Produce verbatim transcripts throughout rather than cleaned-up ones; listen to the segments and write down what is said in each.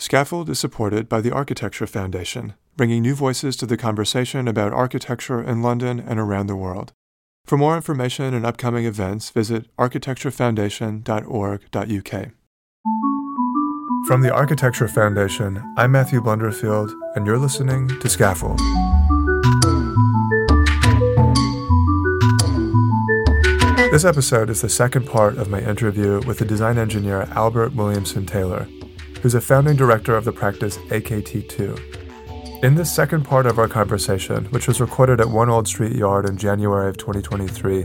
Scaffold is supported by the Architecture Foundation, bringing new voices to the conversation about architecture in London and around the world. For more information and upcoming events, visit architecture foundation dot org dot U K. From the Architecture Foundation, I'm Matthew Blunderfield, and you're listening to Scaffold. This episode is the second part of my interview with the design engineer Albert Williamson-Taylor, who's a founding director of the practice A K T two. In this second part of our conversation, which was recorded at One Old Street Yard in January of twenty twenty-three,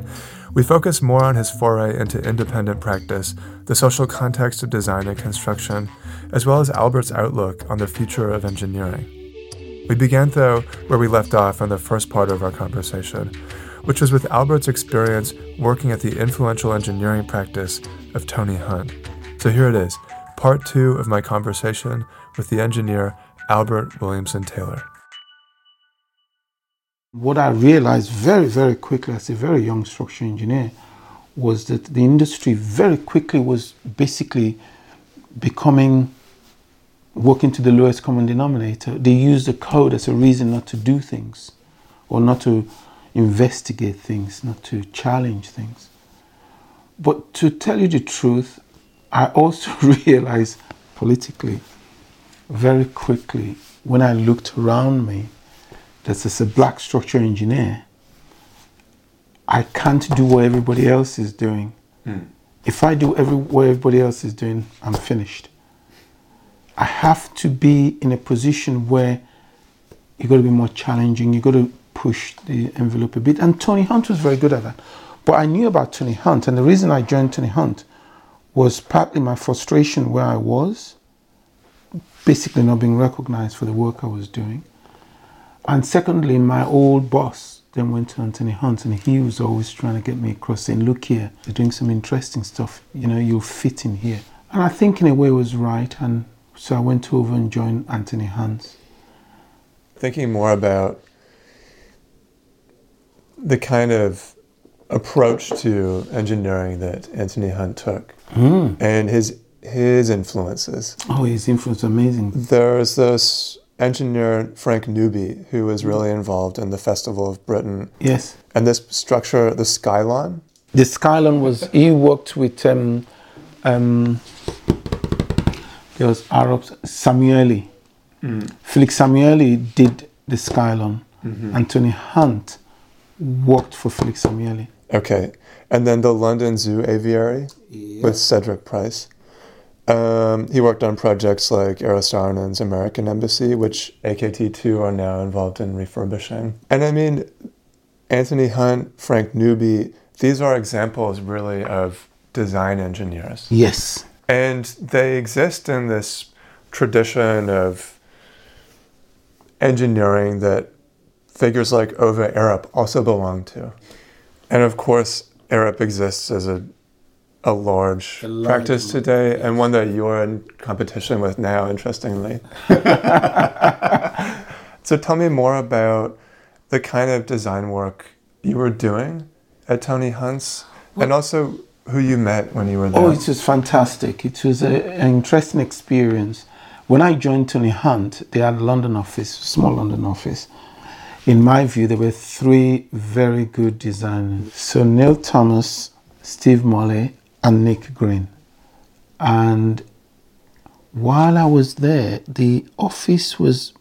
we focus more on his foray into independent practice, the social context of design and construction, as well as Albert's outlook on the future of engineering. We began, though, where we left off on the first part of our conversation, which was with Albert's experience working at the influential engineering practice of Tony Hunt. So here it is, part two of my conversation with the engineer Albert Williamson-Taylor. What I realized very, very quickly as a very young structural engineer was that the industry very quickly was basically becoming, working to the lowest common denominator. They used the code as a reason not to do things or not to investigate things, not to challenge things. But to tell you the truth, I also realized politically very quickly when I looked around me that as a black structural engineer, I can't do what everybody else is doing. Mm. If I do every, what everybody else is doing, I'm finished. I have to be in a position where you've got to be more challenging, you've got to push the envelope a bit, and Tony Hunt was very good at that. But I knew about Tony Hunt, and the reason I joined Tony Hunt was partly my frustration where I was, basically not being recognized for the work I was doing, and secondly, my old boss then went to Anthony Hunt, and he was always trying to get me across, saying, look here, you're doing some interesting stuff, you know, you'll fit in here. And I think in a way it was right, and so I went over and joined Anthony Hunt. Thinking more about the kind of approach to engineering that Anthony Hunt took mm. and his his influences. Oh, his influence, amazing. There's this engineer, Frank Newby, who was really involved in the Festival of Britain. Yes. And this structure, the Skylon? The Skylon was, he worked with, um, um, there was Arup, Samuely. Mm. Felix Samuely did the Skylon. Mm-hmm. Anthony Hunt worked for Felix Samuely. Okay. And then the London Zoo Aviary yeah. with Cedric Price. Um, he worked on projects like Aerostarinen's American Embassy, which A K T two are now involved in refurbishing. And I mean, Anthony Hunt, Frank Newby, these are examples really of design engineers. Yes. And they exist in this tradition of engineering that figures like Ove Arup also belong to. And of course, Arup exists as a a large, a large practice today, yes. and one that you're in competition with now, interestingly. So tell me more about the kind of design work you were doing at Tony Hunt's, well, and also who you met when you were there. Oh, it was fantastic. It was a, an interesting experience. When I joined Tony Hunt, they had a London office, small London office. In my view, there were three very good designers. So Neil Thomas, Steve Morley, and Nick Green. And while I was there, the office was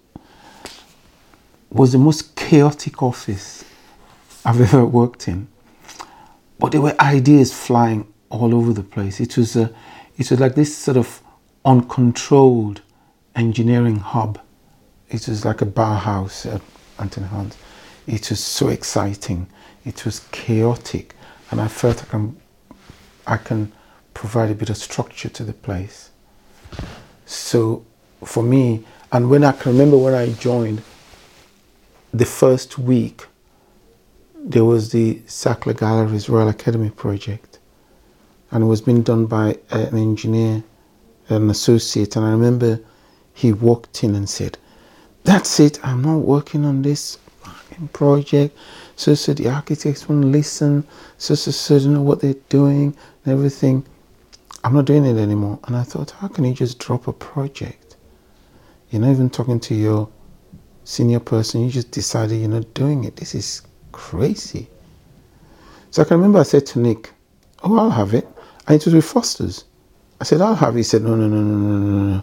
was the most chaotic office I've ever worked in. But there were ideas flying all over the place. It was a, it was like this sort of uncontrolled engineering hub. It was like a bar house. A, Anthony Hunt. It was so exciting. It was chaotic, and I felt I can, I can provide a bit of structure to the place. So, for me, and when I can remember when I joined, the first week, there was the Sackler Gallery's Royal Academy project, and it was being done by an engineer, an associate, and I remember he walked in and said, that's it, I'm not working on this fucking project. So, so the architects won't listen. So, so, so they know what they're doing and everything. I'm not doing it anymore. And I thought, how can you just drop a project? You're not even talking to your senior person. You just decided you're not doing it. This is crazy. So I can remember I said to Nick, oh, I'll have it. I need to do Foster's. I said, I'll have it. He said, no, no, no, no, no, no, no.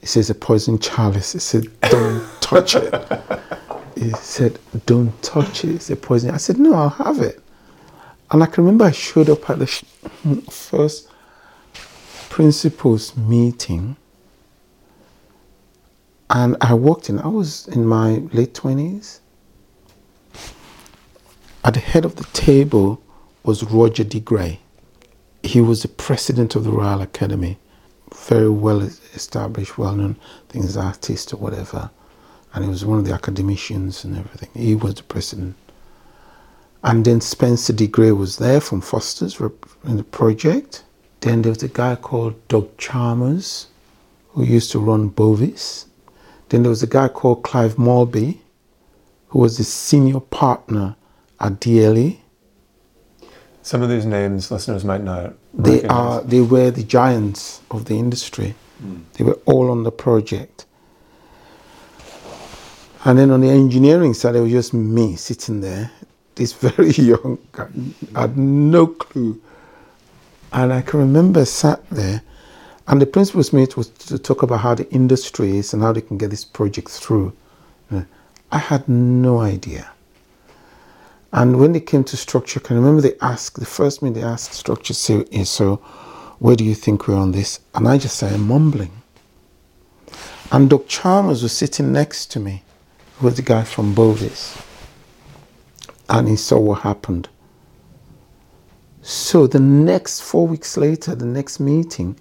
He says, a poison chalice. He said, don't touch it. He said, don't touch it. It's a poison. I said, no, I'll have it. And I can remember I showed up at the first principals meeting. And I walked in. I was in my late twenties. At the head of the table was Roger de Grey. He was the president of the Royal Academy. Very well established, well-known things, artist or whatever. And he was one of the academicians and everything. He was the president. And then Spencer de Grey was there from Foster's in the project. Then there was a guy called Doug Chalmers, who used to run Bovis. Then there was a guy called Clive Malby, who was the senior partner at D L E. Some of these names listeners might not recognize. They are, they were the giants of the industry. Mm. They were all on the project. And then on the engineering side, it was just me sitting there, this very young guy. I had no clue. And I can remember sat there, and the principal's meeting was to talk about how the industry is and how they can get this project through. I had no idea. And when they came to structure, I can remember they asked, the first minute they asked structure, so, so where do you think we're on this? And I just started mumbling. And Doc Chalmers was sitting next to me, who was the guy from Bovis. And he saw what happened. So the next, four weeks later, the next meeting,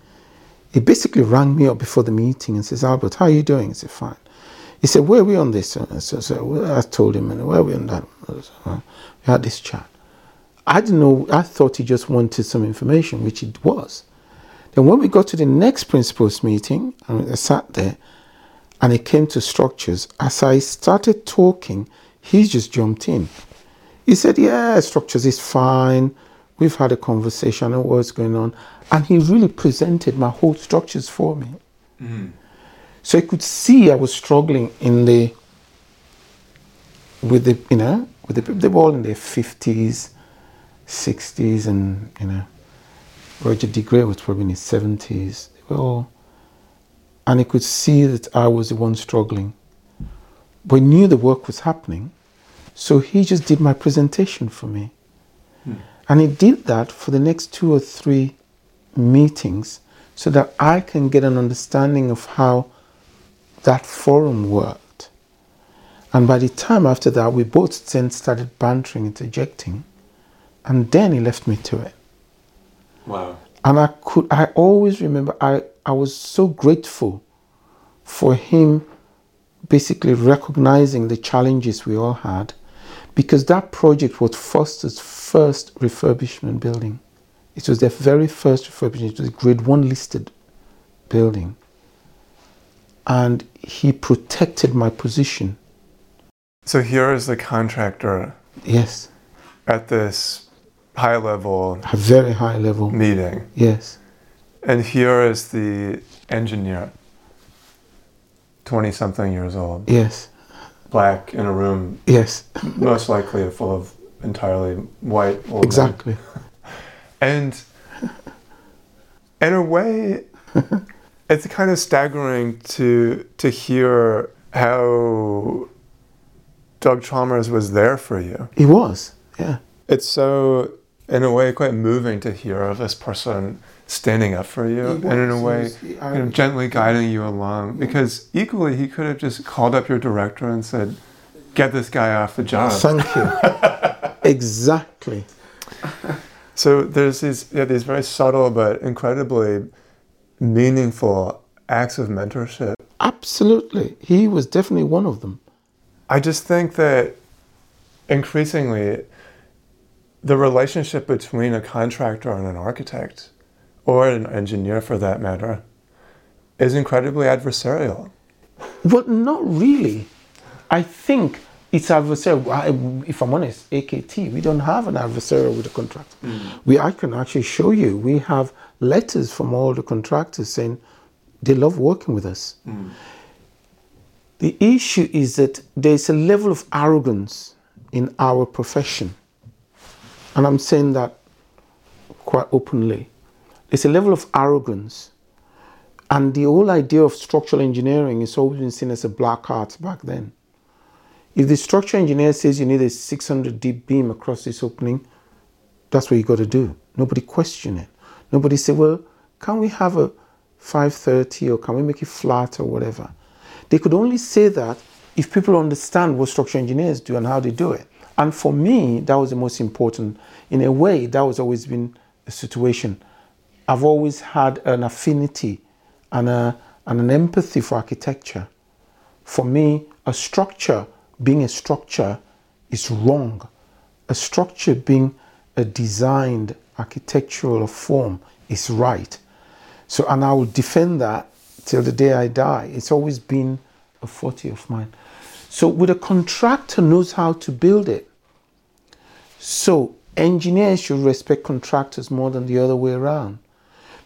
he basically rang me up before the meeting and says, Albert, how are you doing? I said, fine. He said, where are we on this? So, so, so I told him, where are we on that? We had this chat. I didn't know, I thought he just wanted some information, which it was. Then when we got to the next principals meeting, and I sat there, and it came to structures, as I started talking, he just jumped in. He said, yeah, structures is fine. We've had a conversation, I know what's going on. And he really presented my whole structures for me. Mm. So I could see I was struggling in the, with the, you know, with the, they were all in their fifties, sixties, and, you know, Roger de Grey was probably in his seventies. They were all, and I could see that I was the one struggling. But I knew the work was happening, so he just did my presentation for me. Mm. And he did that for the next two or three meetings so that I can get an understanding of how that forum worked. And by the time after that, we both then started bantering, interjecting, and then he left me to it. Wow. And I could, I always remember, I, I was so grateful for him basically recognizing the challenges we all had, because that project was Foster's first refurbishment building. It was their very first refurbishment. It was a grade one listed building. And he protected my position. So here is the contractor. Yes. At this high level. A very high level. Meeting. Yes. And here is the engineer. twenty-something years old. Yes. Black in a room. Yes. Most likely full of entirely white old men. Exactly. And in a way, it's kind of staggering to to hear how Doug Chalmers was there for you. He was, yeah. It's so, in a way, quite moving to hear of this person standing up for you was, and in a way was, I, you know, gently guiding you along, because equally he could have just called up your director and said, get this guy off the job. Thank you. Exactly. So there's these, yeah, these very subtle but incredibly meaningful acts of mentorship. Absolutely. He was definitely one of them. I just think that increasingly the relationship between a contractor and an architect, or an engineer for that matter, is incredibly adversarial. Well, not really. I think it's adversarial. If I'm honest, A K T, we don't have an adversarial with the contractor. Mm. We, I can actually show you, we have letters from all the contractors saying they love working with us. Mm. The issue is that there's a level of arrogance in our profession. And I'm saying that quite openly. There's a level of arrogance. And the whole idea of structural engineering is always been seen as a black art back then. If the structural engineer says you need a six hundred D beam across this opening, that's what you got to do. Nobody question it. Nobody say, well, can we have a five thirty or can we make it flat or whatever? They could only say that if people understand what structural engineers do and how they do it. And for me, that was the most important. In a way, that was always been a situation. I've always had an affinity and, a, and an empathy for architecture. For me, a structure being a structure is wrong. A structure being a designed architectural form is right. So, and I will defend that till the day I die. It's always been a forte of mine. So with a contractor knows how to build it. So engineers should respect contractors more than the other way around,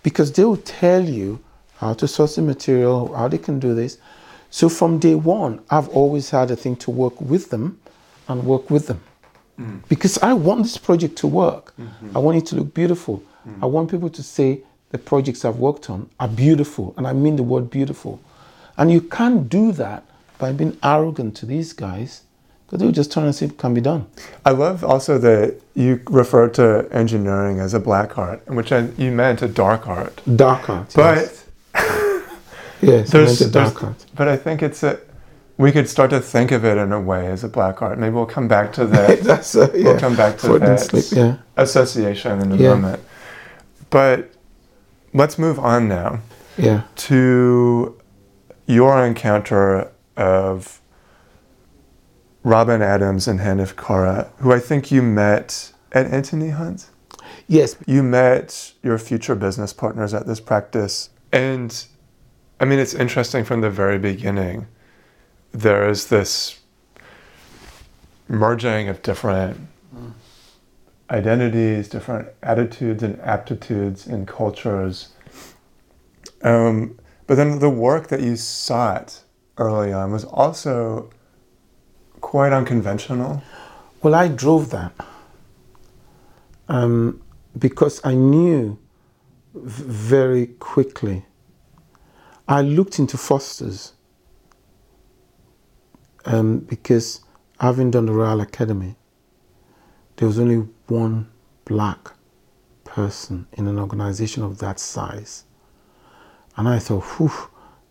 because they will tell you how to source the material, how they can do this. So from day one, I've always had a thing to work with them and work with them mm. because I want this project to work. Mm-hmm. I want it to look beautiful. Mm. I want people to say, the projects I've worked on are beautiful, and I mean the word beautiful. And you can't do that by being arrogant to these guys, because they'll just turn and see if it can be done. I love also that you refer to engineering as a black art, which I, you meant a dark art. Dark art, but yes. yes, there's, I meant a dark art. But I think it's a, we could start to think of it in a way as a black art. Maybe we'll come back to that. That's a, yeah. We'll come back to Ford that sleep, yeah. association in a yeah. moment. But let's move on now yeah. to your encounter of Robin Adams and Hanif Kara, who I think you met at Tony Hunt? Yes. You met your future business partners at this practice. And I mean, it's interesting from the very beginning, there is this merging of different mm. identities, different attitudes and aptitudes and cultures. Um, but then the work that you sought early on was also quite unconventional. Well, I drove that um, because I knew v- very quickly. I looked into Foster's um, because having done the Royal Academy, there was only one black person in an organization of that size. And I thought, whew,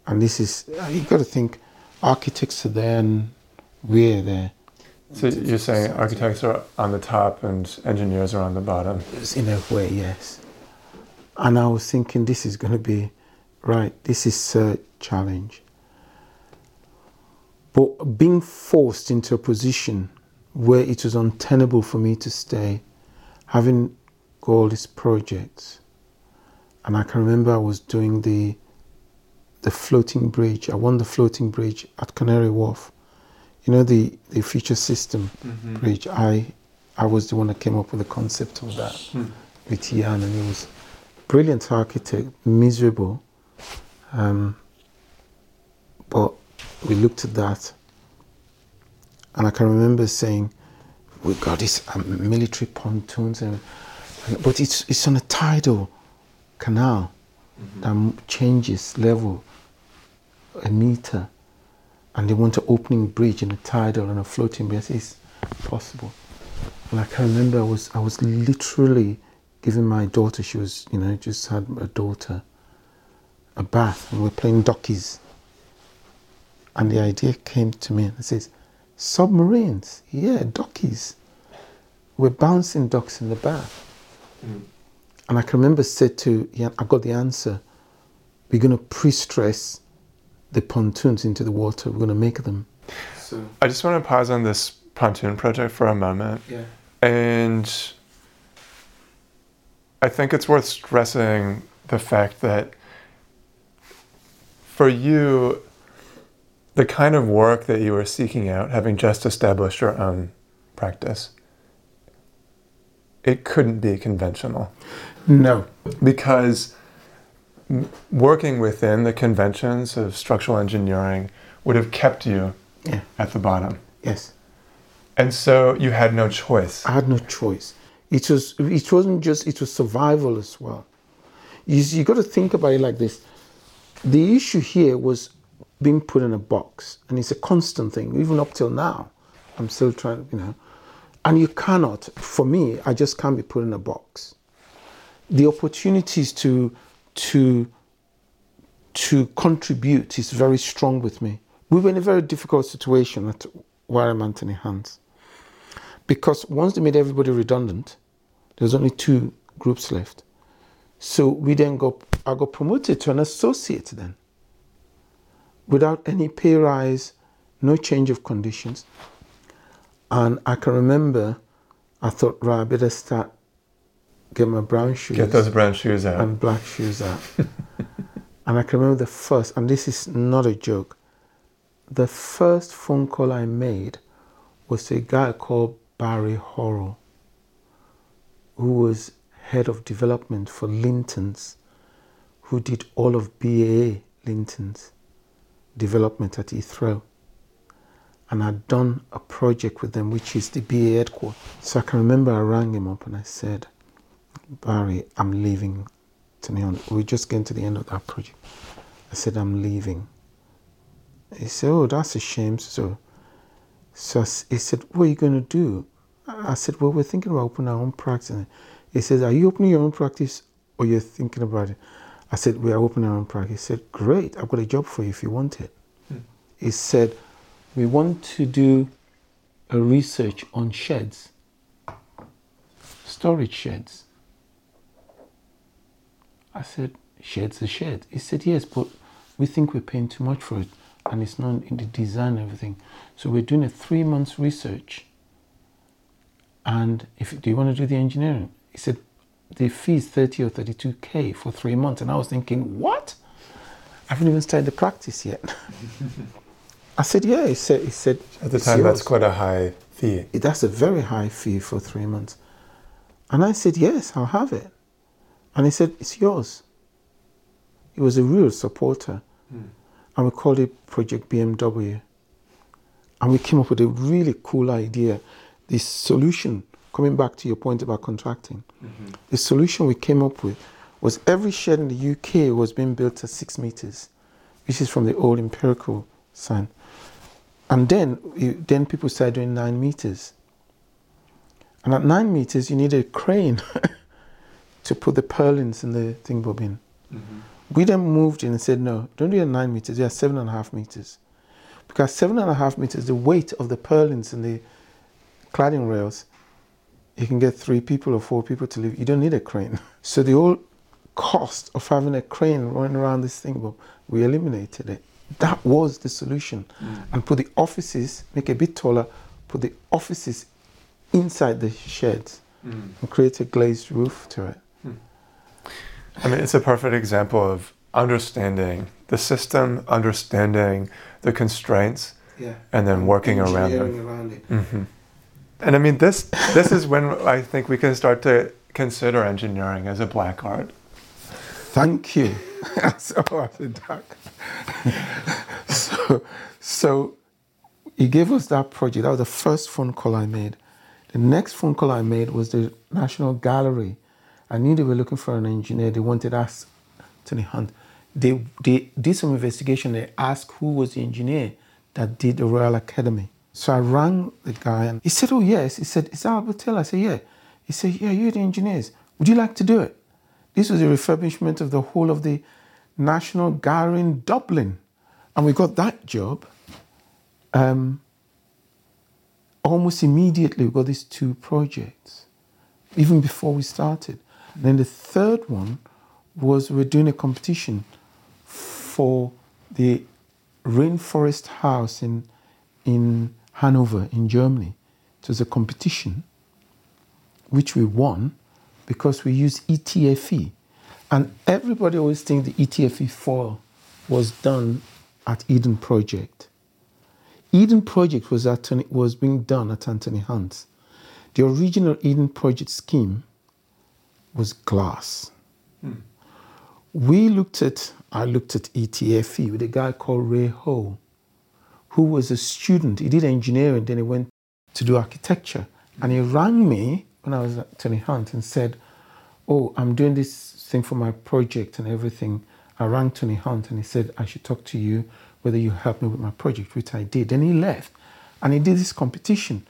and this is, you got to think, architects are there and we're there. So you're saying architects are on the top and engineers are on the bottom? In a way, yes. And I was thinking, this is going to be, right, this is a challenge. But being forced into a position where it was untenable for me to stay, having got all these projects. And I can remember I was doing the the floating bridge. I won the floating bridge at Canary Wharf. You know, the, the future system mm-hmm. bridge. I I was the one that came up with the concept of that mm. with Jan, and he was brilliant architect, miserable. Um, but we looked at that. And I can remember saying, we got these um, military pontoons, and, and but it's it's on a tidal canal mm-hmm. that changes level a meter, and they want an opening bridge and a tidal and a floating bridge. I said, it's possible. And I can remember I was I was literally giving my daughter, she was, you know, just had a daughter, a bath, and we were playing duckies. And the idea came to me, and I said, submarines, yeah, duckies. We're bouncing ducks in the bath. Mm. And I can remember said to Ian, I got the answer. We're going to pre-stress the pontoons into the water. We're going to make them. So I just want to pause on this pontoon project for a moment. Yeah. And I think it's worth stressing the fact that for you, the kind of work that you were seeking out, having just established your own practice, it couldn't be conventional. No. Because working within the conventions of structural engineering would have kept you yeah. at the bottom. Yes. And so you had no choice. I had no choice. It was. It wasn't just. It was survival as well. You, you got to think about it like this. The issue here was being put in a box, and it's a constant thing. Even up till now, I'm still trying. You know, and you cannot. For me, I just can't be put in a box. The opportunities to to to contribute is very strong with me. We were in a very difficult situation at Wareham Anthony Hunt's, because once they made everybody redundant, there was only two groups left. So we then got, I got promoted to an associate then, without any pay rise, no change of conditions. And I can remember, I thought, right, I better start, get my brown shoes. Get those brown shoes out. And black shoes out. And I can remember the first, and this is not a joke, the first phone call I made was to a guy called Barry Horrell, who was head of development for Linton's, who did all of B A A Linton's development at Heathrow. And I'd done a project with them, which is the B A A headquarters. So I can remember I rang him up and I said, Barry, I'm leaving Tony Hunt. We're just getting to the end of that project. I said, I'm leaving. He said, oh, that's a shame. So, so he said, what are you going to do? I said, well, we're thinking about opening our own practice. And he says, are you opening your own practice or you're thinking about it? I said, we are opening our own practice. He said, great, I've got a job for you if you want it. Hmm. He said, we want to do a research on sheds, storage sheds. I said, sheds are sheds. He said, yes, but we think we're paying too much for it. And it's not in the design and everything. So we're doing a three months research. And if do you want to do the engineering? He said, the fee is thirty or thirty-two K for three months. And I was thinking, what? I haven't even started the practice yet. I said, yeah. He said, he said at the time, yours. That's quite a high fee. That's a very high fee for three months. And I said, yes, I'll have it. And he said, it's yours. He was a real supporter. Mm. And we called it Project B M W. And we came up with a really cool idea. This solution, coming back to your point about contracting, mm-hmm. the solution we came up with was every shed in the U K was being built at six meters, which is from the old empirical sign. And then, it, then people started doing nine meters. And at nine meters, you needed a crane to put the purlins in the thing bob in. Mm-hmm. We then moved in and said, no, don't do it at nine meters, you have seven and a half meters. Because seven and a half meters, the weight of the purlins and the cladding rails, you can get three people or four people to live. You don't need a crane. So the whole cost of having a crane running around this thing, well, we eliminated it. That was the solution. Mm. And put the offices, make it a bit taller, put the offices inside the sheds mm. and create a glazed roof to it. I mean, it's a perfect example of understanding the system, understanding the constraints, yeah. and then working around them. Around it. Mm-hmm. And I mean, this this is when I think we can start to consider engineering as a black art. Thank you. so, so, so he gave us that project. That was the first phone call I made. The next phone call I made was the National Gallery. I knew they were looking for an engineer. They wanted us, Tony Hunt. They, they did some investigation. They asked who was the engineer that did the Royal Academy. So I rang the guy and he said, oh, yes. He said, is that Albert Taylor? I said, yeah. He said, yeah, you're the engineers. Would you like to do it? This was a refurbishment of the whole of the National Gallery in Dublin. And we got that job. Um, almost immediately, we got these two projects, even before we started. Then the third one was we're doing a competition for the Rainforest House in in Hanover, in Germany. It was a competition which we won because we used E T F E. And everybody always thinks the E T F E foil was done at Eden Project. Eden Project was, at, was being done at Anthony Hunt's. The original Eden Project scheme was glass. Hmm. We looked at, I looked at E T F E with a guy called Ray Ho, who was a student. He did engineering, then he went to do architecture. And he rang me when I was at Tony Hunt and said, oh, I'm doing this thing for my project and everything. I rang Tony Hunt and he said, I should talk to you whether you help me with my project, which I did. Then he left and he did this competition.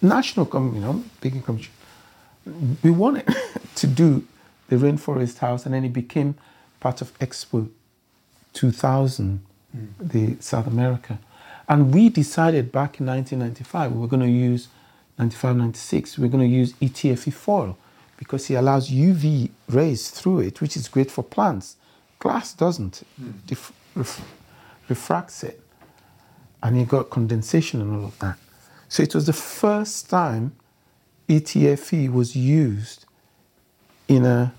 National, you know, big competition. We wanted to do the Rainforest House, and then it became part of Expo two thousand, mm. the South America. And we decided back in nineteen ninety-five, we were going to use, ninety-five, ninety-six, we we're going to use E T F E foil because it allows U V rays through it, which is great for plants. Glass doesn't, mm. dif- ref- refracts it. And you got condensation and all of that. So it was the first time E T F E was used in a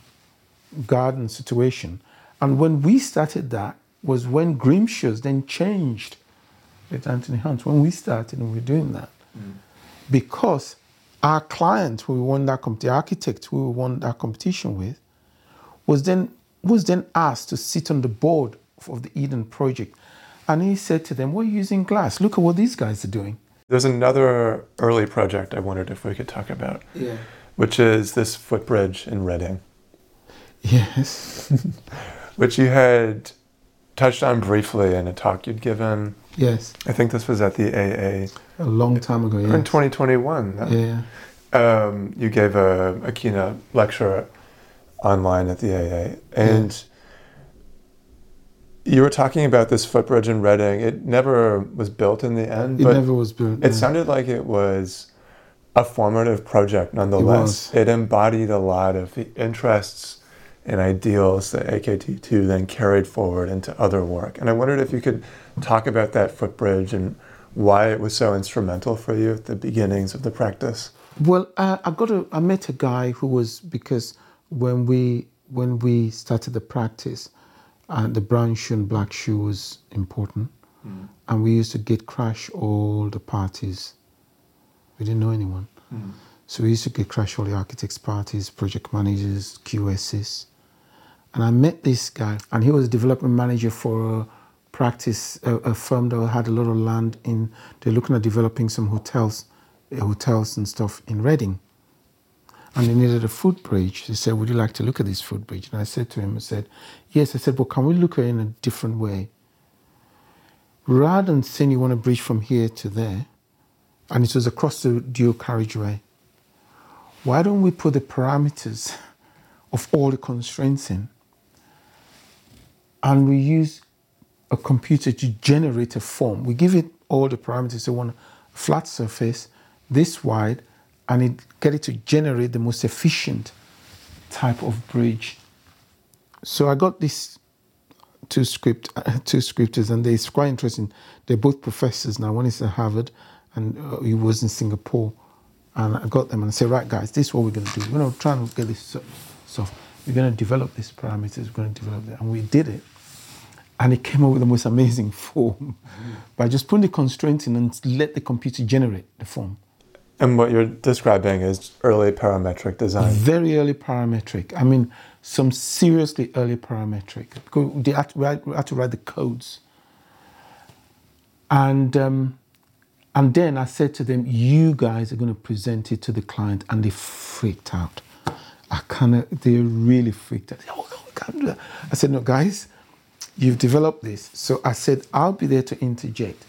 garden situation. And when we started that was when Grimshaw's then changed with Anthony Hunt. When we started and we were doing that, mm. because our client who we won that comp- the architect who we won that competition with was then was then asked to sit on the board of the Eden Project. And he said to them, we're using glass. Look at what these guys are doing. There's another early project I wondered if we could talk about, yeah. which is this footbridge in Reading. Yes. Which you had touched on briefly in a talk you'd given. Yes. I think this was at the A A. A long time ago, yes. In twenty twenty-one. That, yeah. Um, you gave a, a keynote lecture online at the A A. And yes. You were talking about this footbridge in Reading. It never was built in the end. It but never was built. It yeah. sounded like it was a formative project nonetheless. It, it embodied a lot of the interests and ideals that A K T two then carried forward into other work. And I wondered if you could talk about that footbridge and why it was so instrumental for you at the beginnings of the practice. Well, uh, I got a, I met a guy who was, because when we when we started the practice, uh, the brown shoe and black shoe was important. Mm. And we used to gate crash all the parties. We didn't know anyone. Mm. So we used to gate crash all the architects' parties, project managers, Q Ss. And I met this guy, and he was a development manager for a practice, a, a firm that had a lot of land in, they're looking at developing some hotels, hotels and stuff in Reading. And they needed a footbridge. They said, would you like to look at this footbridge? And I said to him, I said, yes. I said, well, can we look at it in a different way? Rather than saying you want a bridge from here to there, and it was across the dual carriageway, why don't we put the parameters of all the constraints in? And we use a computer to generate a form. We give it all the parameters. So one flat surface, this wide, and it get it to generate the most efficient type of bridge. So I got these two script, two scripters, and it's quite interesting. They're both professors now. One is at Harvard, and he was in Singapore. And I got them and I said, right, guys, this is what we're going to do. We're going to try and get this stuff. We're going to develop these parameters. We're going to develop that. And we did it. And it came up with the most amazing form mm. by just putting the constraints in and let the computer generate the form. And what you're describing is early parametric design. Very early parametric. I mean, some seriously early parametric. Because they had to write, had to write the codes. And... Um, And then I said to them, you guys are going to present it to the client. And they freaked out. I kinda, they really freaked out. Oh, no, we can't do that. I said, no, guys, you've developed this. So I said, I'll be there to interject.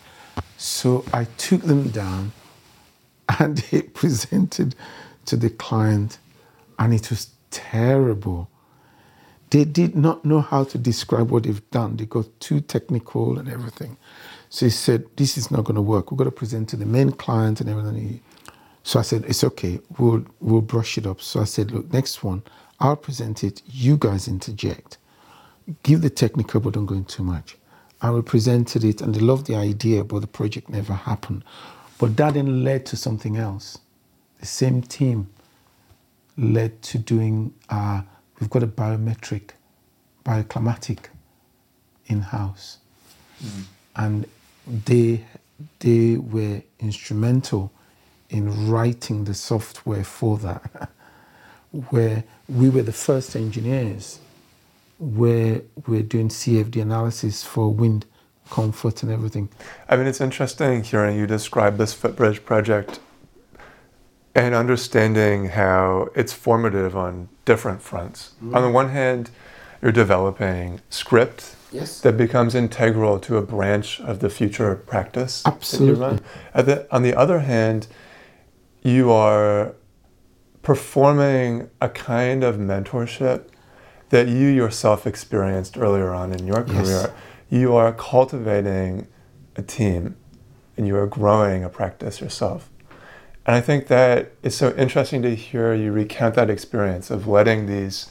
So I took them down and they presented to the client. And it was terrible. They did not know how to describe what they've done. They got too technical and everything. So he said, this is not going to work. We've got to present to the main client and everything. So I said, it's okay. We'll we'll brush it up. So I said, look, next one, I'll present it. You guys interject. Give the technical, but don't go in too much. I presented it, and they loved the idea, but the project never happened. But that then led to something else. The same team led to doing, uh, we've got a biometric, bioclimatic in-house. Mm-hmm. And they they were instrumental in writing the software for that, where we were the first engineers, where we're doing C F D analysis for wind comfort and everything. I mean, it's interesting hearing you describe this footbridge project and understanding how it's formative on different fronts. Mm-hmm. On the one hand, you're developing script yes. that becomes integral to a branch of the future practice. Absolutely. At the, on the other hand, you are performing a kind of mentorship that you yourself experienced earlier on in your career. Yes. You are cultivating a team and you are growing a practice yourself. And I think that it's so interesting to hear you recount that experience of letting these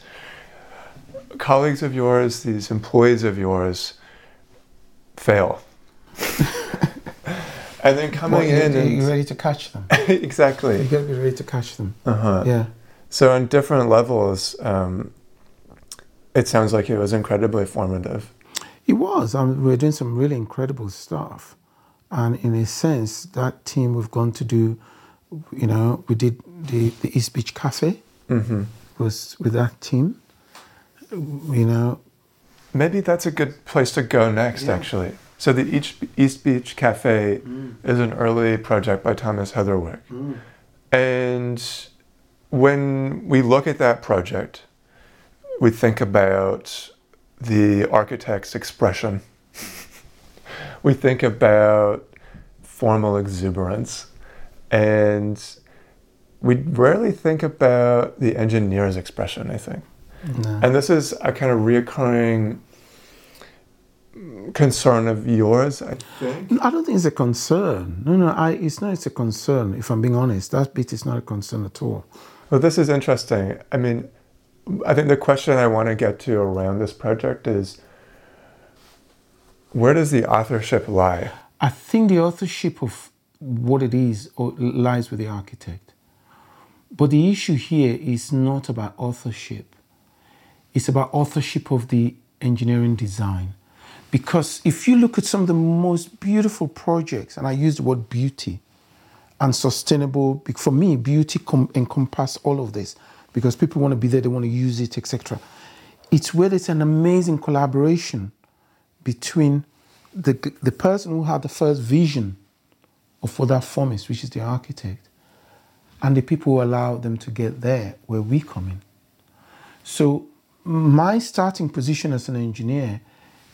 colleagues of yours, these employees of yours, fail. And then coming well, in and... You're ready to catch them. Exactly. You've got to be ready to catch them. Uh-huh. Yeah. So on different levels, um, it sounds like it was incredibly formative. It was. I mean, we were doing some really incredible stuff. And in a sense, that team we've gone to do... You know, we did the, the East Beach Cafe mm-hmm. was with that team, you know. Maybe that's a good place to go next, yeah. actually. So the East Beach Cafe mm. is an early project by Thomas Heatherwick. Mm. And when we look at that project, we think about the architect's expression. We think about formal exuberance. And we rarely think about the engineer's expression, I think. No. And this is a kind of reoccurring concern of yours, I think. No, I don't think it's a concern. No, no, I, it's not it's a concern, if I'm being honest. That bit is not a concern at all. Well, this is interesting. I mean, I think the question I want to get to around this project is, where does the authorship lie? I think the authorship of what it is or lies with the architect. But the issue here is not about authorship. It's about authorship of the engineering design. Because if you look at some of the most beautiful projects, and I use the word beauty and sustainable, for me, beauty com- encompasses all of this because people want to be there, they want to use it, et cetera. It's where there's an amazing collaboration between the the person who had the first vision of what that form is, which is the architect, and the people who allow them to get there where we come in. So my starting position as an engineer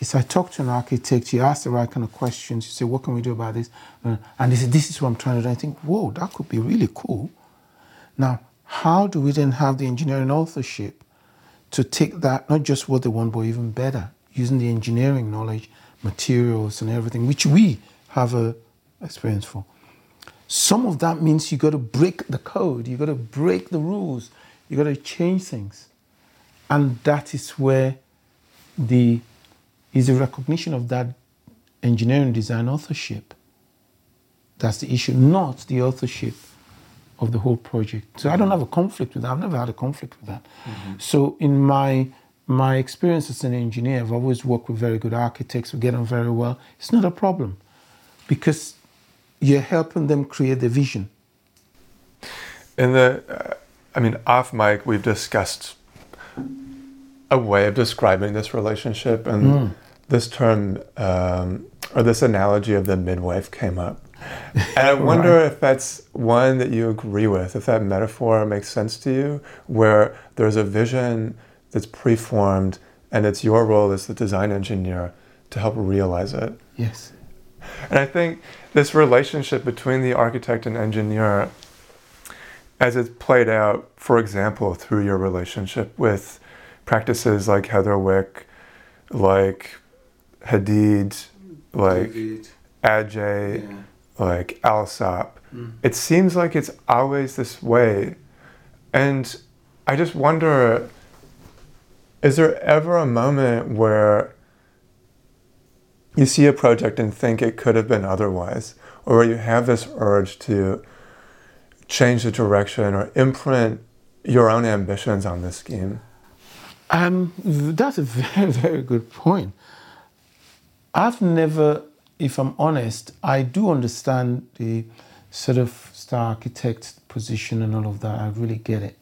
is I talk to an architect, you ask the right kind of questions, you say, what can we do about this? And they say, this is what I'm trying to do. I think, whoa, that could be really cool. Now, how do we then have the engineering authorship to take that, not just what they want, but even better, using the engineering knowledge, materials and everything, which we have a experience for. Some of that means you got to break the code, you got to break the rules, you got to change things. And that is where the is the recognition of that engineering design authorship. That's the issue, not the authorship of the whole project. So I don't have a conflict with that. I've never had a conflict with that. Mm-hmm. So in my my experience as an engineer, I've always worked with very good architects, we get on very well. It's not a problem because you're helping them create the vision. In the, uh, I mean, off mic, we've discussed a way of describing this relationship, and mm. this term, um, or this analogy of the midwife came up. And I wonder right. if that's one that you agree with, if that metaphor makes sense to you, where there's a vision that's preformed, and it's your role as the design engineer to help realize it. Yes. And I think this relationship between the architect and engineer, as it's played out, for example, through your relationship with practices like Heatherwick, like Hadid, like David Adjaye, yeah. like Alsop, mm. it seems like it's always this way. And I just wonder, is there ever a moment where you see a project and think it could have been otherwise, or you have this urge to change the direction or imprint your own ambitions on this scheme? Um, that's a very, very good point. I've never, if I'm honest, I do understand the sort of star architect position and all of that. I really get it.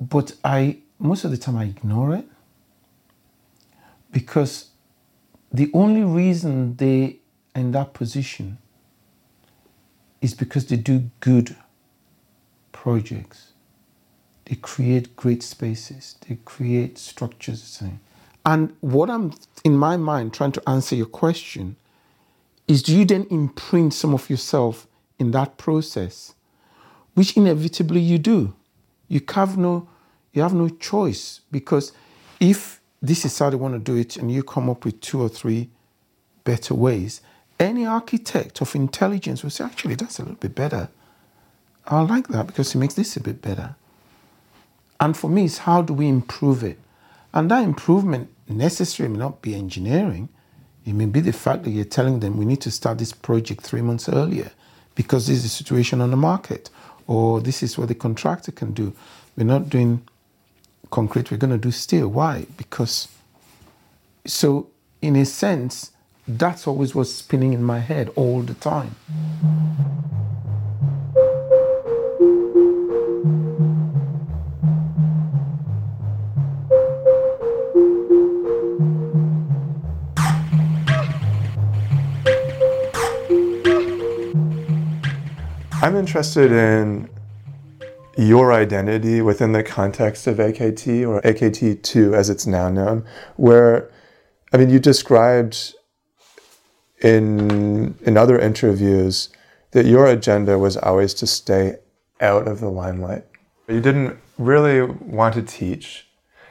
But I, most of the time I ignore it because the only reason they are in that position is because they do good projects. They create great spaces. They create structures. And what I'm, in my mind, trying to answer your question is, do you then imprint some of yourself in that process, which inevitably you do. You have no, you have no choice, because if this is how they want to do it and you come up with two or three better ways, any architect of intelligence will say, actually, that's a little bit better. I like that because it makes this a bit better. And for me, it's how do we improve it? And that improvement necessarily may not be engineering. It may be the fact that you're telling them we need to start this project three months earlier because this is the situation on the market, or this is what the contractor can do. We're not doing concrete, we're going to do steel. Why? Because, so in a sense, that's always what's spinning in my head all the time. I'm interested in your identity within the context of A K T, or A K T two as it's now known, where, I mean, you described in in other interviews that your agenda was always to stay out of the limelight. You didn't really want to teach,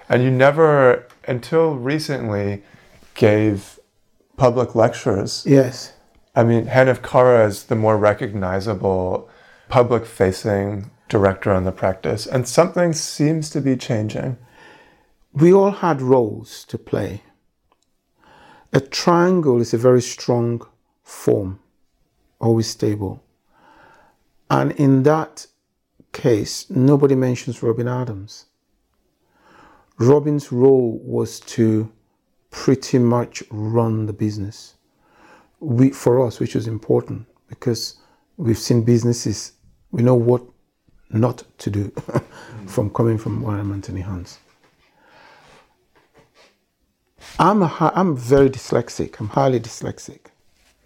and you never, until recently, gave public lectures. Yes. I mean, Hanif Kara is the more recognizable public-facing director on the practice, and something seems to be changing. We all had roles to play. A triangle is a very strong form, always stable. And in that case, nobody mentions Robin Adams. Robin's role was to pretty much run the business. We, for us, which was important, because we've seen businesses, we know what not to do from coming from where I'm Anthony Hunt. I'm, a, I'm very dyslexic. I'm highly dyslexic.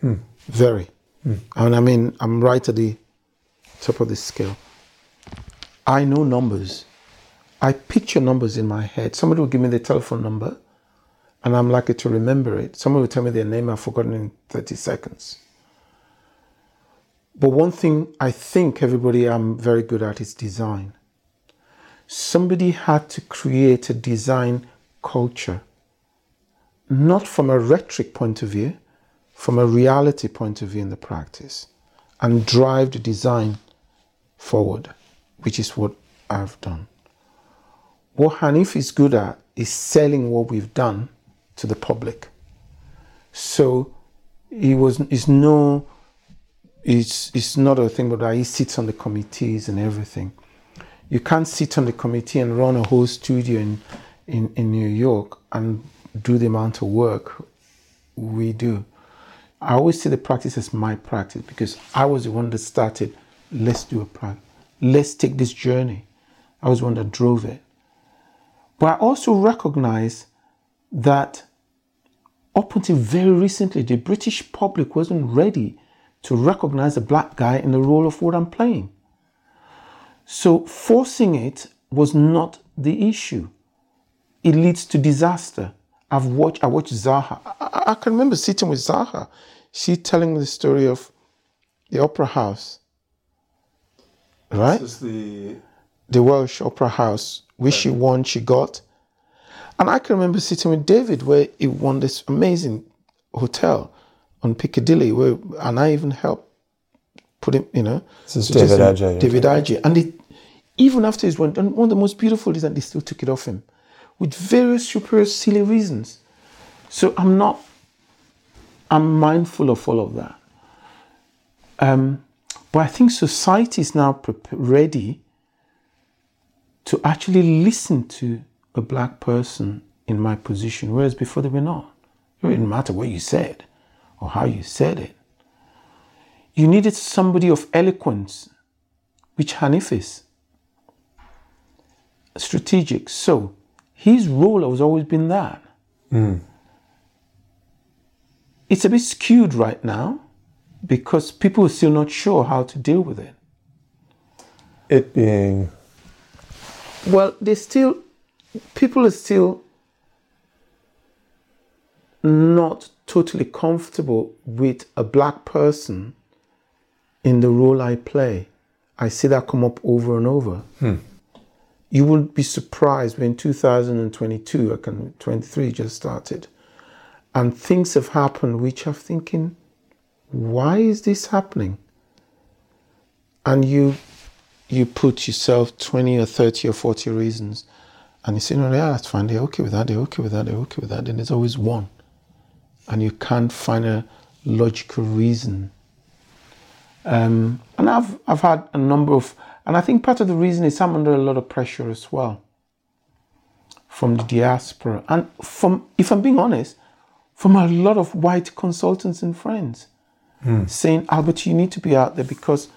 Mm. Very. Mm. And I mean, I'm right at the top of the scale. I know numbers. I picture numbers in my head. Somebody will give me the telephone number, and I'm likely to remember it. Someone will tell me their name, I've forgotten in thirty seconds. But one thing I think everybody I'm very good at is design. Somebody had to create a design culture, not from a rhetoric point of view, from a reality point of view in the practice, and drive the design forward, which is what I've done. What Hanif is good at is selling what we've done to the public. So he was, it's no, it's, it's not a thing, but he sits on the committees and everything. You can't sit on the committee and run a whole studio in, in, in New York and do the amount of work we do. I always see the practice as my practice, because I was the one that started, let's do a practice, let's take this journey. I was the one that drove it. But I also recognize that up until very recently, the British public wasn't ready to recognize a black guy in the role of what I'm playing. So forcing it was not the issue. It leads to disaster. I've watched, I watched Zaha. I, I can remember sitting with Zaha. She telling me the story of the Opera House. Right? This is the... the Welsh Opera House, which she won, she got. And I can remember sitting with David where he won this amazing hotel on Piccadilly, where, and I even helped put him, you know. This is David Adjaye. David Adjaye. And it, even after he's won, one of the most beautiful is that they still took it off him with various super silly reasons. So I'm not, I'm mindful of all of that. Um, but I think society is now ready to actually listen to a black person in my position, whereas before they were not. It didn't matter what you said or how you said it. You needed somebody of eloquence, which Hanif is. Strategic. So his role has always been that. Mm. It's a bit skewed right now because people are still not sure how to deal with it. It being? Well, they still, people are still not totally comfortable with a black person in the role I play. I see that come up over and over. Hmm. You wouldn't be surprised when two thousand twenty-two, I can, twenty-three just started, and things have happened which I'm thinking, why is this happening? And you you put yourself twenty or thirty or forty reasons, and you say, no, yeah, that's fine, they're okay with that, they're okay with that, they're okay with that. Then there's always one. And you can't find a logical reason. Um, and I've I've had a number of, and I think part of the reason is I'm under a lot of pressure as well from the diaspora. And from, if I'm being honest, from a lot of white consultants and friends mm. saying, Albert, you need to be out there because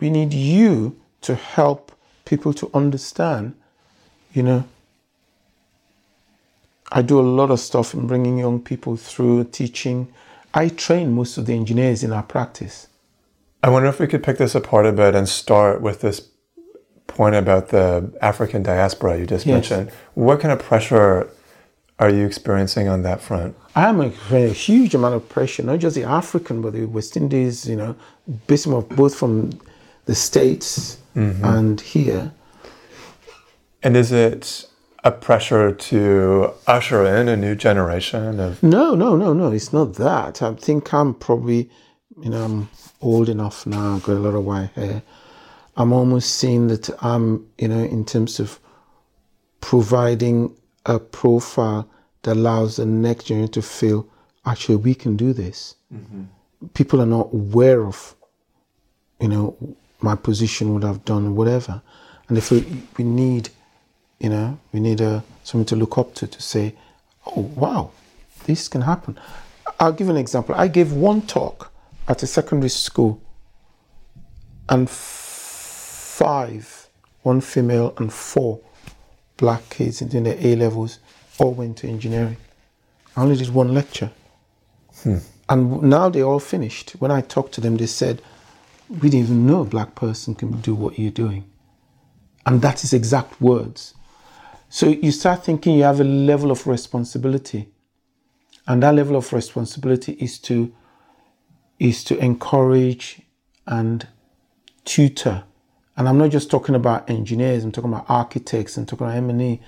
we need you to help people to understand, you know. I do a lot of stuff in bringing young people through teaching. I train most of the engineers in our practice. I wonder if we could pick this apart a bit and start with this point about the African diaspora you just yes. mentioned. What kind of pressure are you experiencing on that front? I am experiencing a huge amount of pressure, not just the African, but the West Indies, you know, both from the States mm-hmm. and here. And is it a pressure to usher in a new generation of? No, no, no, no, it's not that. I think I'm probably, you know, I'm old enough now, I've got a lot of white hair. I'm almost seeing that I'm, you know, in terms of providing a profile that allows the next generation to feel, actually, we can do this. Mm-hmm. People are not aware of, you know, my position, what I've done, whatever. And if we, we need, you know, we need a, something to look up to, to say, oh, wow, this can happen. I'll give an example. I gave one talk at a secondary school, and five, one female and four black kids in their A-levels all went to engineering. I only did one lecture. Hmm. And now they all finished. When I talked to them, they said, we didn't even know a black person can do what you're doing. And that is exact words. So you start thinking you have a level of responsibility. And that level of responsibility is to is to encourage and tutor. And I'm not just talking about engineers, I'm talking about architects, I'm talking about M and E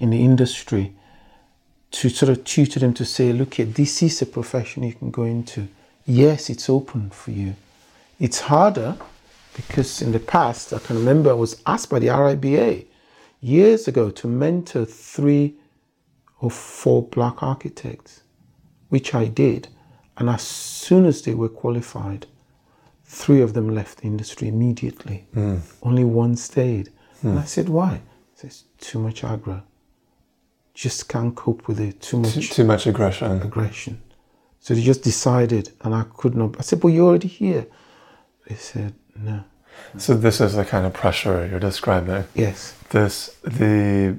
in the industry, to sort of tutor them to say, look here, this is a profession you can go into. Yes, it's open for you. It's harder because in the past, I can remember I was asked by the R I B A years ago to mentor three or four black architects, which I did. And as soon as they were qualified, three of them left the industry immediately. Mm. Only one stayed. Mm. And I said, why? He says, too much aggro. Just can't cope with it. Too much. Too, too much aggression. Aggression. So they just decided, and I could not. I said, well, you're already here. They said, no. So this is the kind of pressure you're describing. Yes. This, the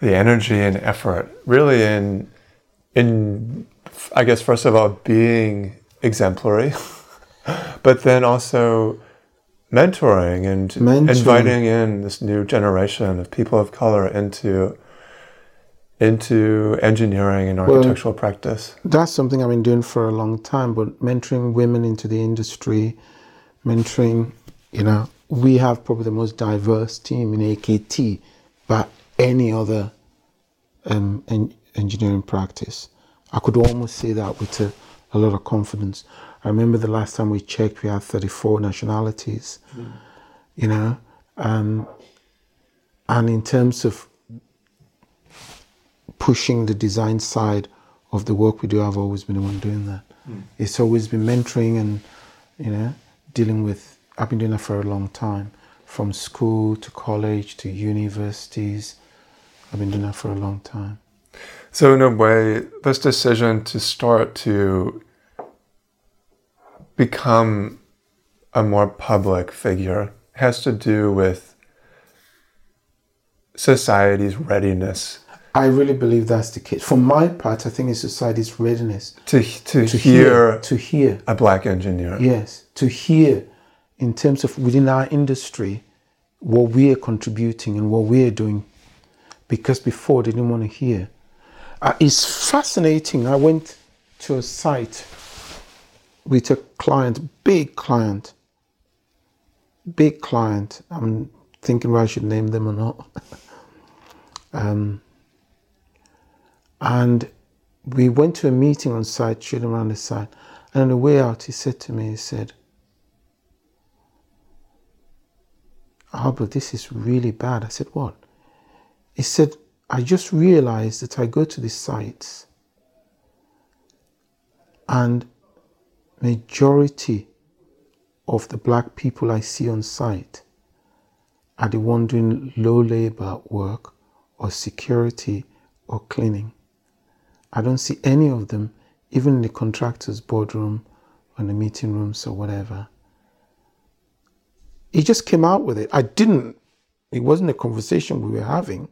the energy and effort, really in, in I guess, first of all, being exemplary, but then also mentoring and mentoring. Inviting in this new generation of people of color into into engineering and architectural well, practice. That's something I've been doing for a long time, but mentoring women into the industry, mentoring, you know, we have probably the most diverse team in A K T, but any other um, en- engineering practice. I could almost say that with a, a lot of confidence. I remember the last time we checked, we had thirty-four nationalities, mm. you know, um, and in terms of pushing the design side of the work we do, I've always been the one doing that. Mm. It's always been mentoring and, you know, dealing with, I've been doing that for a long time, from school to college to universities. I've been doing that for a long time. So in a way, this decision to start to become a more public figure has to do with society's readiness I really believe that's the case. For my part, I think it's society's readiness to to, to hear, hear to hear a black engineer. Yes, to hear in terms of within our industry what we are contributing and what we are doing, because before they didn't want to hear. Uh, it's fascinating. I went to a site with a client, big client, big client. I'm thinking whether I should name them or not. um. And we went to a meeting on site, shooting around the site. And on the way out, he said to me, he said, Albert, this is really bad. I said, what? He said, I just realized that I go to these sites and majority of the black people I see on site are the one doing low labor work or security or cleaning. I don't see any of them, even in the contractor's boardroom or in the meeting rooms or whatever. He just came out with it. I didn't, it wasn't a conversation we were having.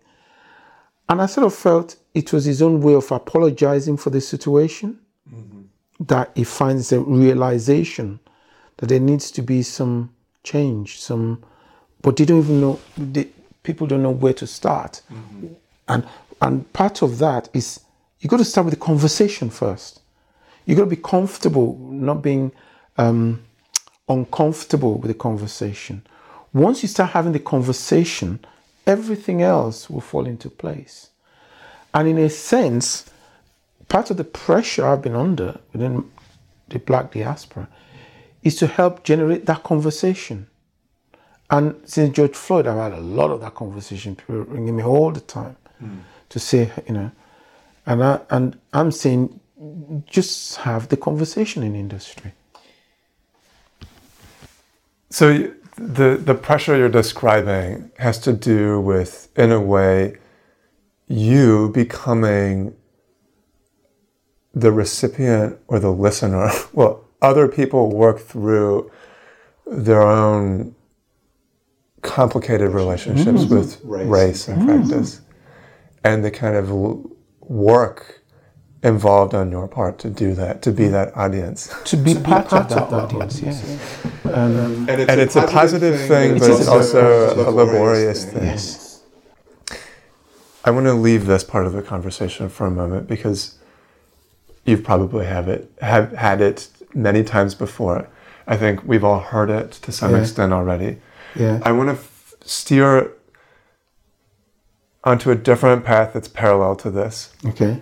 And I sort of felt it was his own way of apologizing for the situation, mm-hmm. that he finds a realization that there needs to be some change, some, but they don't even know, they, people don't know where to start. Mm-hmm. And and part of that is, you've got to start with the conversation first. You've got to be comfortable, not being um, uncomfortable with the conversation. Once you start having the conversation, everything else will fall into place. And in a sense, part of the pressure I've been under within the black diaspora is to help generate that conversation. And since George Floyd, I've had a lot of that conversation, people ringing me all the time mm. to say, you know, And, I, and I'm saying, just have the conversation in industry. So the the pressure you're describing has to do with, in a way, you becoming the recipient or the listener. Well, other people work through their own complicated relationships mm-hmm. with race, race and mm-hmm. practice. And the kind of work involved on your part to do that, to be that audience. To be to part, be part of, of that audience, audience yeah. Um, and, it's and it's a positive thing, thing but it's also a laborious thing. thing. Yes. I want to leave this part of the conversation for a moment because you've probably have it, have had it many times before. I think we've all heard it to some yeah. extent already. Yeah. I want to f- steer onto a different path that's parallel to this. Okay.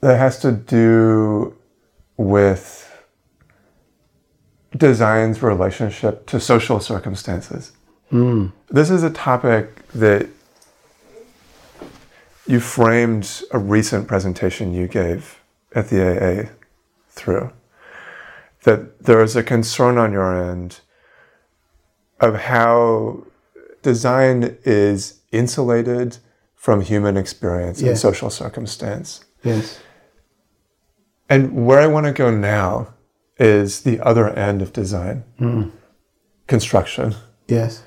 That has to do with design's relationship to social circumstances. Mm. This is a topic that you framed a recent presentation you gave at the A A through. That there is a concern on your end of how design is insulated from human experience yes. and social circumstance. Yes. And where I want to go now is the other end of design. Mm. Construction. Yes.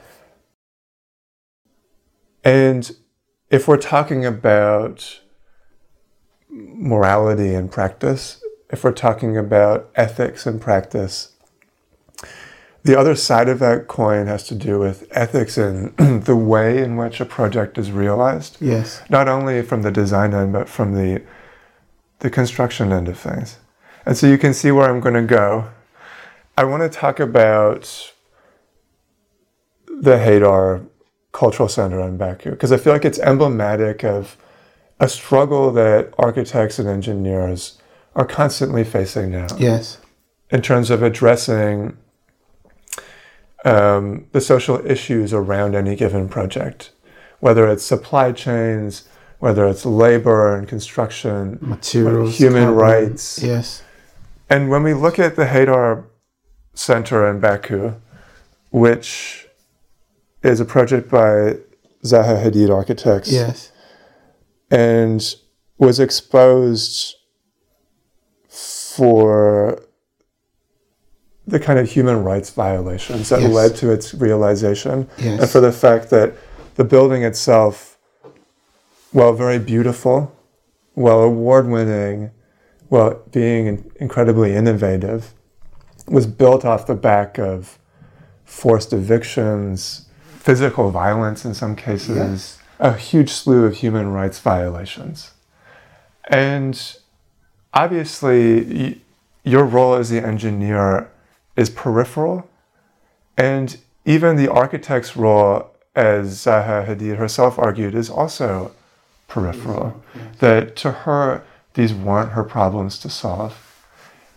And if we're talking about morality and practice, if we're talking about ethics and practice, the other side of that coin has to do with ethics and the way in which a project is realized. Yes. Not only from the design end, but from the the construction end of things. And so you can see where I'm going to go. I want to talk about the Haydar Cultural Center in Baku, because I feel like it's emblematic of a struggle that architects and engineers are constantly facing now. Yes. In terms of addressing Um, the social issues around any given project, whether it's supply chains, whether it's labor and construction, materials, human carbon. rights. Yes. And when we look at the Haydar Center in Baku, which is a project by Zaha Hadid Architects, yes, and was exposed for the kind of human rights violations that yes. led to its realization, yes. and for the fact that the building itself while very beautiful, while award-winning, while being incredibly innovative, was built off the back of forced evictions, physical violence in some cases, yeah. a huge slew of human rights violations. And obviously, y- your role as the engineer is peripheral, and even the architect's role, as Zaha Hadid herself argued, is also peripheral. Yeah. That to her, these weren't her problems to solve.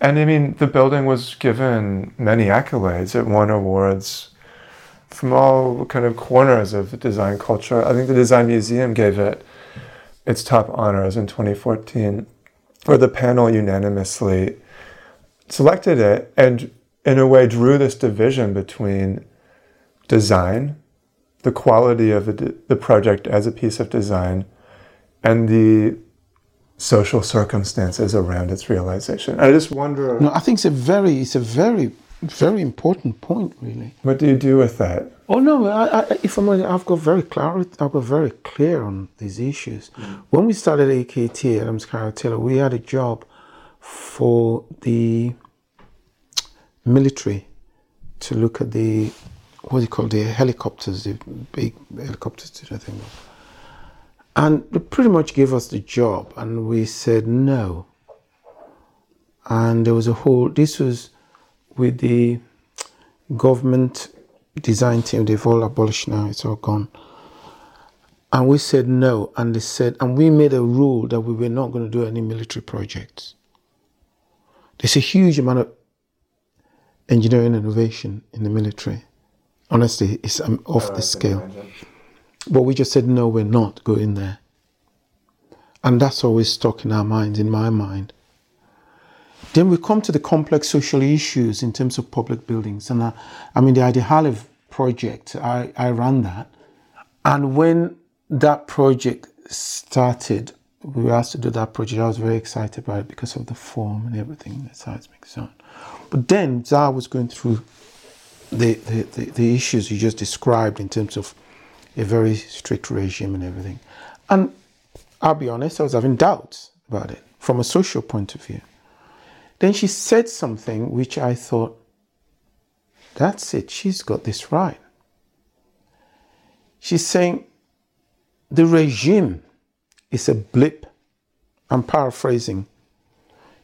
And I mean, the building was given many accolades. It won awards from all kind of corners of design culture. I think the Design Museum gave it its top honors in twenty fourteen, where the panel unanimously selected it and in a way drew this division between design, the quality of the, de- the project as a piece of design, and the social circumstances around its realization. I just wonder... No, I think it's a very, it's a very, very important point, really. What do you do with that? Oh, no, I, I, if I'm I've got very clarity, I've got very clear on these issues. Mm. When we started A K T, Adams Kara Taylor, we had a job for the military to look at the, what do you call the helicopters, the big helicopters, I think. And they pretty much gave us the job, and we said no. And there was a whole, this was with the government design team, they've all abolished now, it's all gone. And we said no, and they said, and we made a rule that we were not going to do any military projects. There's a huge amount of engineering innovation in the military. Honestly, it's um, off oh, the scale. But we just said, no, we're not going there. And that's always stuck in our minds, in my mind. Then we come to the complex social issues in terms of public buildings. And I, I mean, the Adi Halev project, I, I ran that. And when that project started, we were asked to do that project. I was very excited by it because of the form and everything, the seismic zone. But then Zara was going through the, the, the, the issues you just described in terms of a very strict regime and everything. And I'll be honest, I was having doubts about it from a social point of view. Then she said something which I thought, that's it, she's got this right. She's saying the regime is a blip, I'm paraphrasing,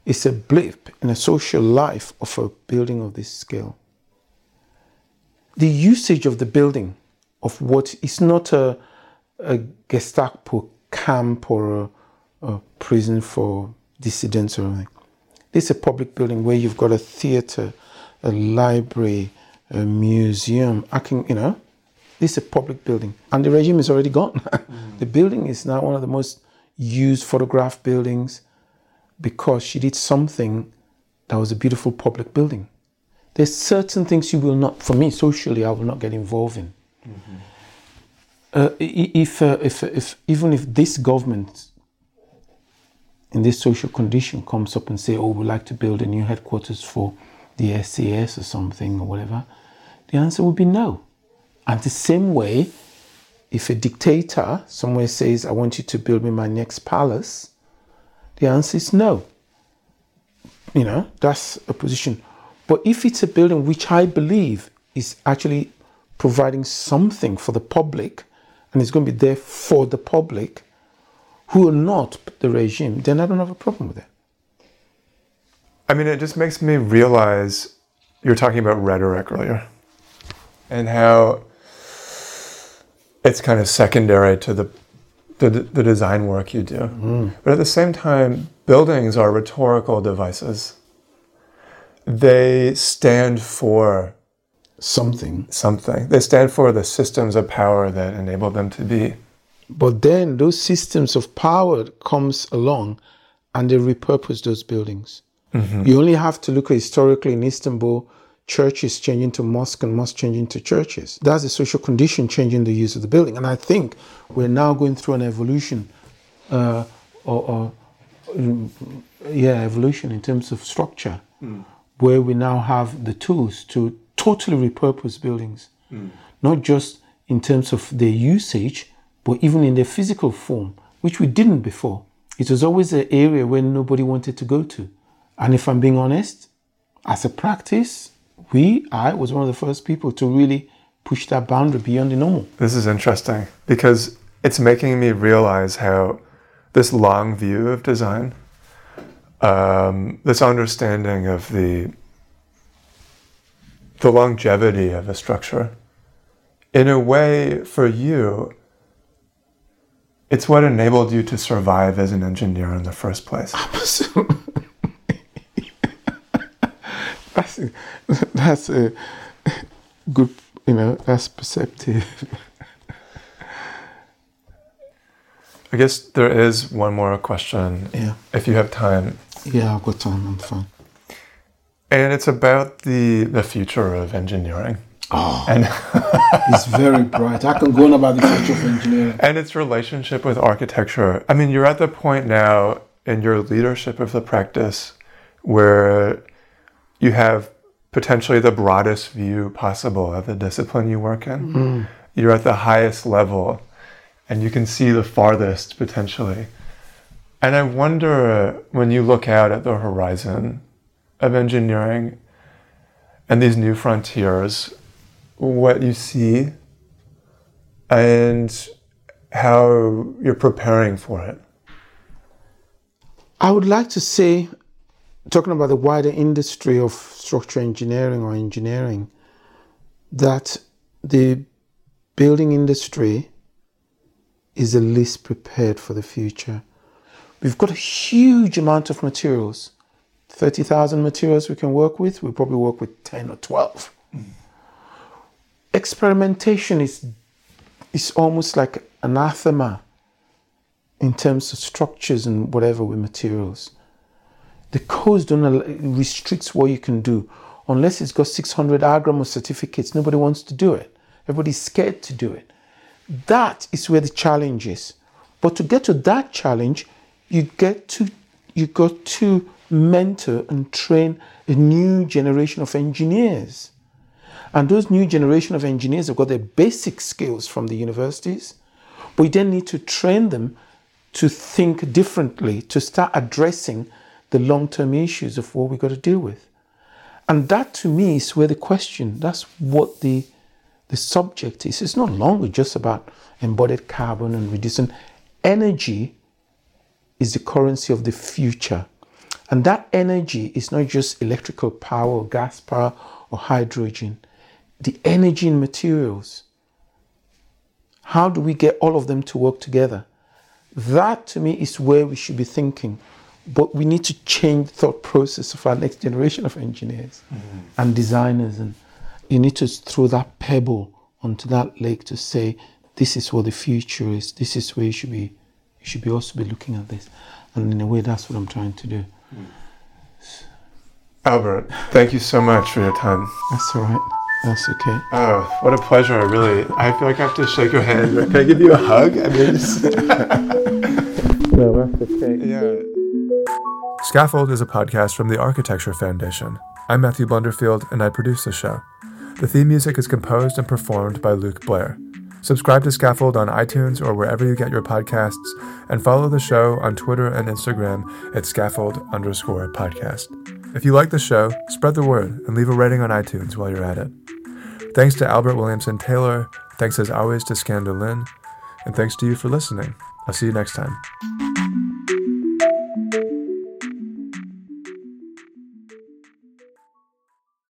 it's a blip in a social life of a building of this scale. The usage of the building of what is not a, a Gestapo camp or a, a prison for dissidents or anything. This is a public building where you've got a theater, a library, a museum. I can, you know, this is a public building. And the regime is already gone. Mm. The building is now one of the most used photograph buildings because she did something that was a beautiful public building. There's certain things you will not, for me, socially, I will not get involved in. Mm-hmm. Uh, if, uh, if, if even if this government in this social condition comes up and say, oh, we'd like to build a new headquarters for the S C S or something or whatever, the answer would be no. And the same way, if a dictator somewhere says, I want you to build me my next palace, the answer is no. You know, that's a position. But if it's a building which I believe is actually providing something for the public, and it's going to be there for the public, who are not the regime, then I don't have a problem with it. I mean, it just makes me realize you were talking about rhetoric earlier and how it's kind of secondary to the, the, the design work you do. Mm. But at the same time, buildings are rhetorical devices. They stand for Something. Something. They stand for the systems of power that enable them to be. But then those systems of power comes along and they repurpose those buildings. Mm-hmm. You only have to look historically in Istanbul, churches changing to mosques and mosques changing to churches. That's a social condition changing the use of the building. And I think we're now going through an evolution, uh, or, or yeah, evolution in terms of structure, mm. where we now have the tools to totally repurposed buildings, mm. not just in terms of their usage, but even in their physical form. which we didn't before. It was always an area where nobody wanted to go to. And if I'm being honest, as a practice, we, I was one of the first people to really push that boundary beyond the normal. This is interesting because it's making me realize how this long view of design, um, this understanding of the the longevity of a structure, in a way for you, it's what enabled you to survive as an engineer in the first place. Absolutely. that's a, that's a good, you know, that's perceptive. I guess there is one more question, yeah. If you have time. Yeah, I've got time, I'm fine. And it's about the, the future of engineering. Oh, and it's very bright. I can go on about the future of engineering. And its relationship with architecture. I mean, you're at the point now in your leadership of the practice where you have potentially the broadest view possible of the discipline you work in. Mm. You're at the highest level. And you can see the farthest, potentially. And I wonder, when you look out at the horizon of engineering and these new frontiers, what you see and how you're preparing for it. I would like to say, talking about the wider industry of structural engineering or engineering, that the building industry is the least prepared for the future. We've got a huge amount of materials, thirty thousand materials we can work with. We'll probably work with ten or twelve. Mm. Experimentation is, is almost like anathema in terms of structures and whatever with materials. The codes don't allow, it restricts what you can do. Unless it's got six hundred agram or certificates, nobody wants to do it. Everybody's scared to do it. That is where the challenge is. But to get to that challenge, you get to you got to mentor and train a new generation of engineers. And those new generation of engineers have got their basic skills from the universities, but you then need to train them to think differently, to start addressing the long-term issues of what we've got to deal with. And that, to me, is where the question, that's what the The subject is. It's no longer just about embodied carbon and reducing. Energy is the currency of the future. And that energy is not just electrical power or gas power or hydrogen. The energy in materials. How do we get all of them to work together? That, to me, is where we should be thinking. But we need to change the thought process of our next generation of engineers mm-hmm. and designers and you need to throw that pebble onto that lake to say, this is what the future is. This is where you should be. You should be also be looking at this. And in a way, that's what I'm trying to do. Albert, thank you so much for your time. That's all right. That's okay. Oh, what a pleasure. Really, I feel like I have to shake your hand. Can I give you a hug? I mean, just... No, that's okay. Yeah. Scaffold is a podcast from the Architecture Foundation. I'm Matthew Blunderfield, and I produce the show. The theme music is composed and performed by Luke Blair. Subscribe to Scaffold on iTunes or wherever you get your podcasts, and follow the show on Twitter and Instagram at scaffold underscore podcast. If you like the show, spread the word and leave a rating on iTunes while you're at it. Thanks to Albert Williamson-Taylor, thanks as always to Scandalin, and thanks to you for listening. I'll see you next time.